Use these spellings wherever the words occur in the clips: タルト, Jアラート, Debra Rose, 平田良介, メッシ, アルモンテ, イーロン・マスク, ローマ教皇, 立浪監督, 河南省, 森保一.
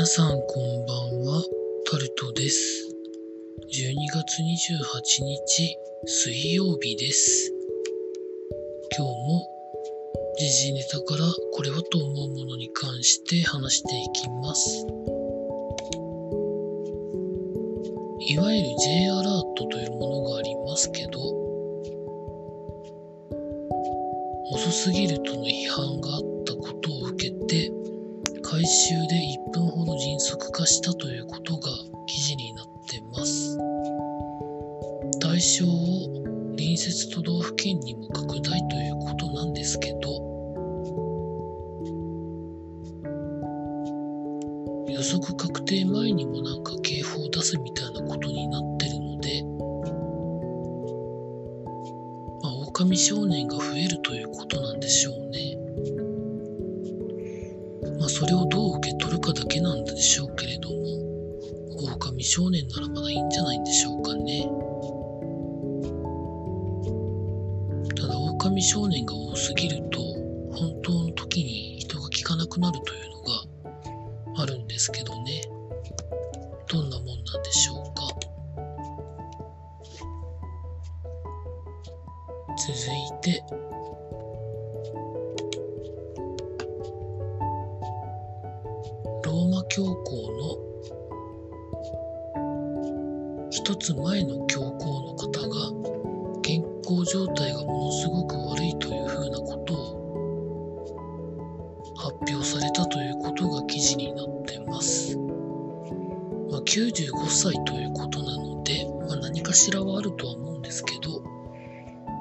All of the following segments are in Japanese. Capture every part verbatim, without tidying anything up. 皆さんこんばんは、タルトです。じゅうにがつにじゅうはちにち水曜日です。今日も時事ネタからこれはと思うものに関して話していきます。いわゆる J アラートというものがありますけど、遅すぎるとの批判があったことを受けて回収でいっぷんほど迅速化したということが記事になってます。対象を隣接都道府県にも拡大ということなんですけど、予測確定前にもなんか警報を出すみたいなことになってるので、まあ、狼少年が増えるということなんでしょうね。まあ、それをどう受け取るかだけなんでしょうけれども、狼少年ならまだいいんじゃないんでしょうかね。ただ狼少年が多すぎると本当の時に人が聞かなくなるというのがあるんですけどね。どんなもんなんでしょうか。続いてローマ教皇の一つ前の教皇の方が健康状態がものすごく悪いというふうなことを発表されたということが記事になってます。まあ、きゅうじゅうごさいということなので、まあ、何かしらはあるとは思うんですけど、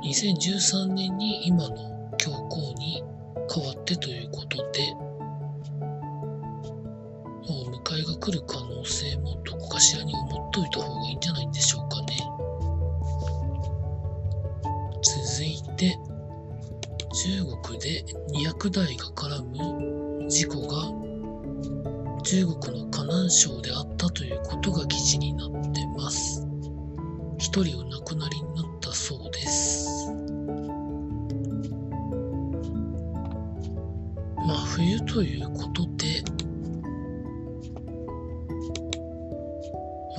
にせんじゅうさんねんに今の教皇に代わってということで、もう迎えが来る可能性もどこかしらに思っといた方がいいんじゃないんでしょうかね。続いて中国でにひゃくだいが絡む事故が中国の河南省であったということが記事になってます。ひとりお亡くなりになったそうです。まあ冬ということで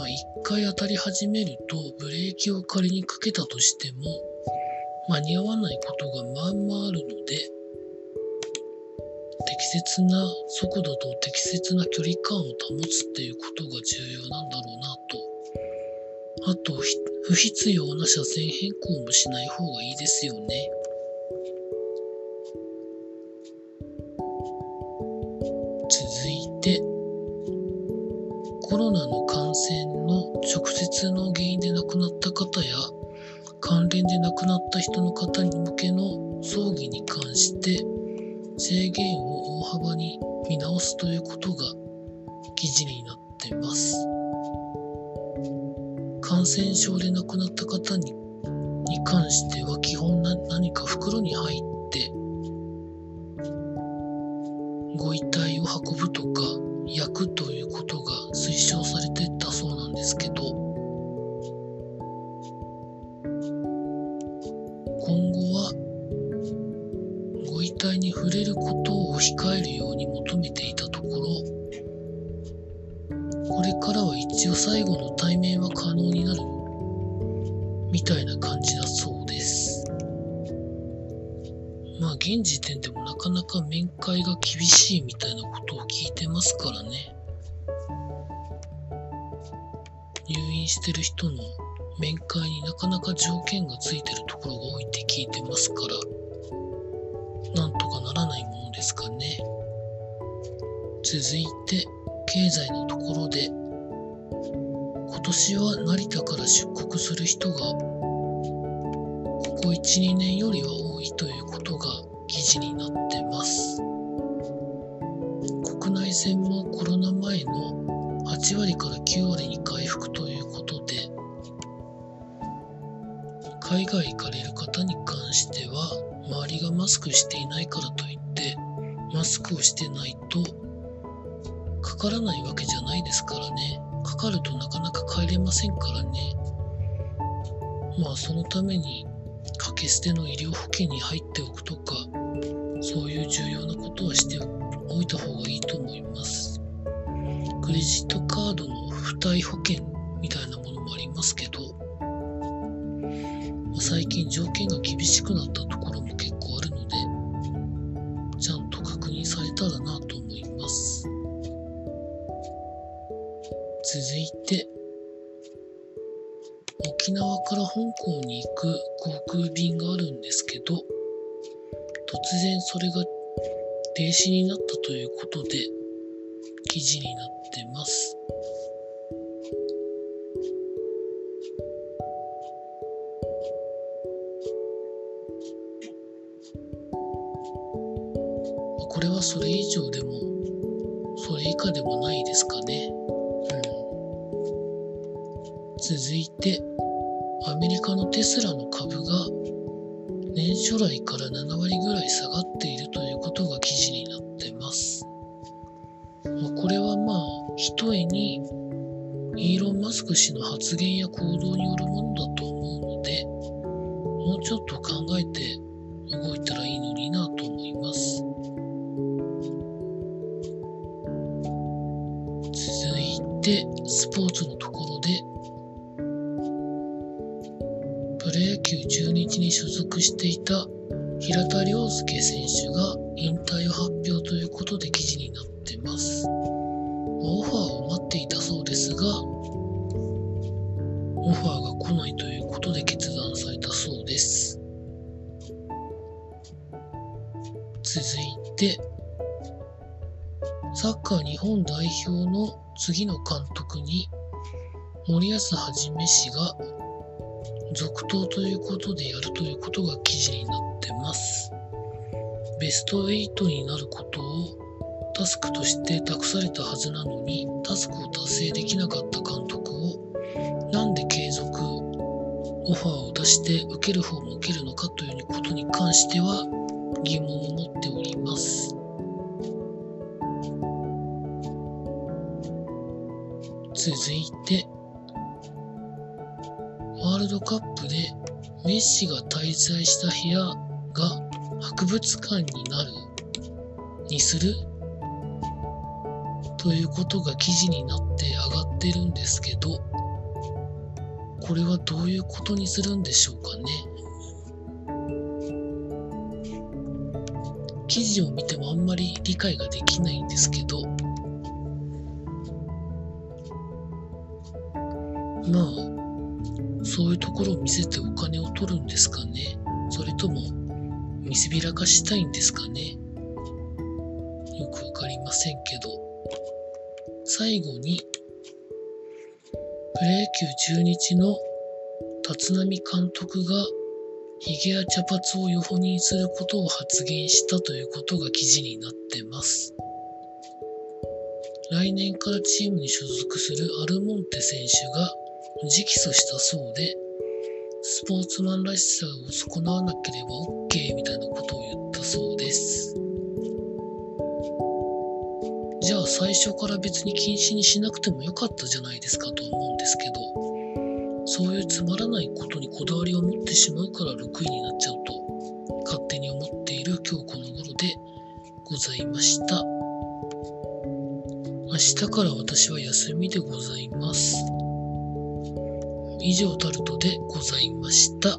いっかい当たり始めるとブレーキを仮にかけたとしても間に合わないことがまんまあるので、適切な速度と適切な距離感を保つっていうことが重要なんだろうなと、あと不必要な車線変更もしない方がいいですよね。続いてコロナの感染の直接の原因で亡くなった方や関連で亡くなった人の方に向けの葬儀に関して制限を大幅に見直すということが記事になってます。感染症で亡くなった方に、に関しては基本な何か袋に入ってご遺体を運ぶとか焼くということが推奨されていたそうなんですけど、今後はご遺体に触れることを控えるように求めていたところ、これからは一応最後の対面は可能になるみたいな感じだそうです。まあ現時点でもなかなか面会が厳しいみたいなことを聞いてますからね。入院してる人の面会になかなか条件がついてるところが多いって聞いてますから、なんとかならないものですかね。続いて経済のところで、今年は成田から出国する人がここ いちにねんよりは多いということが記事になってます。国内線もコロナ前のはちわりからきゅうわりに回復ということで、海外行かれる方に関しては周りがマスクしていないからといってマスクをしてないとかからないわけじゃないですからね。かかるとなかなか帰れませんからね。まあそのために掛け捨ての医療保険に入っておくとか、そういう重要なことはしておいた方がいいと思います。クレジットカードの不対保険みたいなものもありますけど、最近条件が厳しくなったところも結構あるので、ちゃんと確認されたらなと思います。続いて、沖縄から香港に行く航空便があるんですけど、突然それが停止になったということで記事になってます。これはそれ以上でもそれ以下でもないですかね、うん、続いて、アメリカのテスラの株が年初来からななわりぐらい下がっているということが記事になってます。これはまあひとえにイーロン・マスク氏の発言や行動によるものだと思うので、もうちょっと考えて動いたらいいのになと思います。続いて、スポーツのところで、プロ野球中日に所属していた平田良介選手が引退を発表ということで記事になってます。オファーを待っていたそうですが、オファーが来ないということで決断されたそうです。続いて、サッカー日本代表の次の監督に森保一氏が続投ということでやるということが記事になってます。ベストはちになることをタスクとして託されたはずなのに、タスクを達成できなかった監督をなんで継続オファーを出して受ける方も受けるのかということに関しては疑問を持っております。続いて、ワールドカップでメッシが滞在した部屋が博物館になるにするということが記事になって上がってるんですけど、これはどういうことにするんでしょうかね。記事を見てもあんまり理解ができないんですけど、まあそういうところを見せてお金を取るんですかね。それとも見せびらかしたいんですかね。よくわかりませんけど、最後に、プロ野球中日の立浪監督がひげや茶髪を予保認することを発言したということが記事になってます。来年からチームに所属するアルモンテ選手が直訴したそうで、スポーツマンらしさを損なわなければ OK みたいなことを言ったそうです。じゃあ最初から別に禁止にしなくてもよかったじゃないですかと思うんですけど、そういうつまらないことにこだわりを持ってしまうからろくいになっちゃうと勝手に思っている今日この頃でございました。明日から私は休みでございます。以上タルトでございました。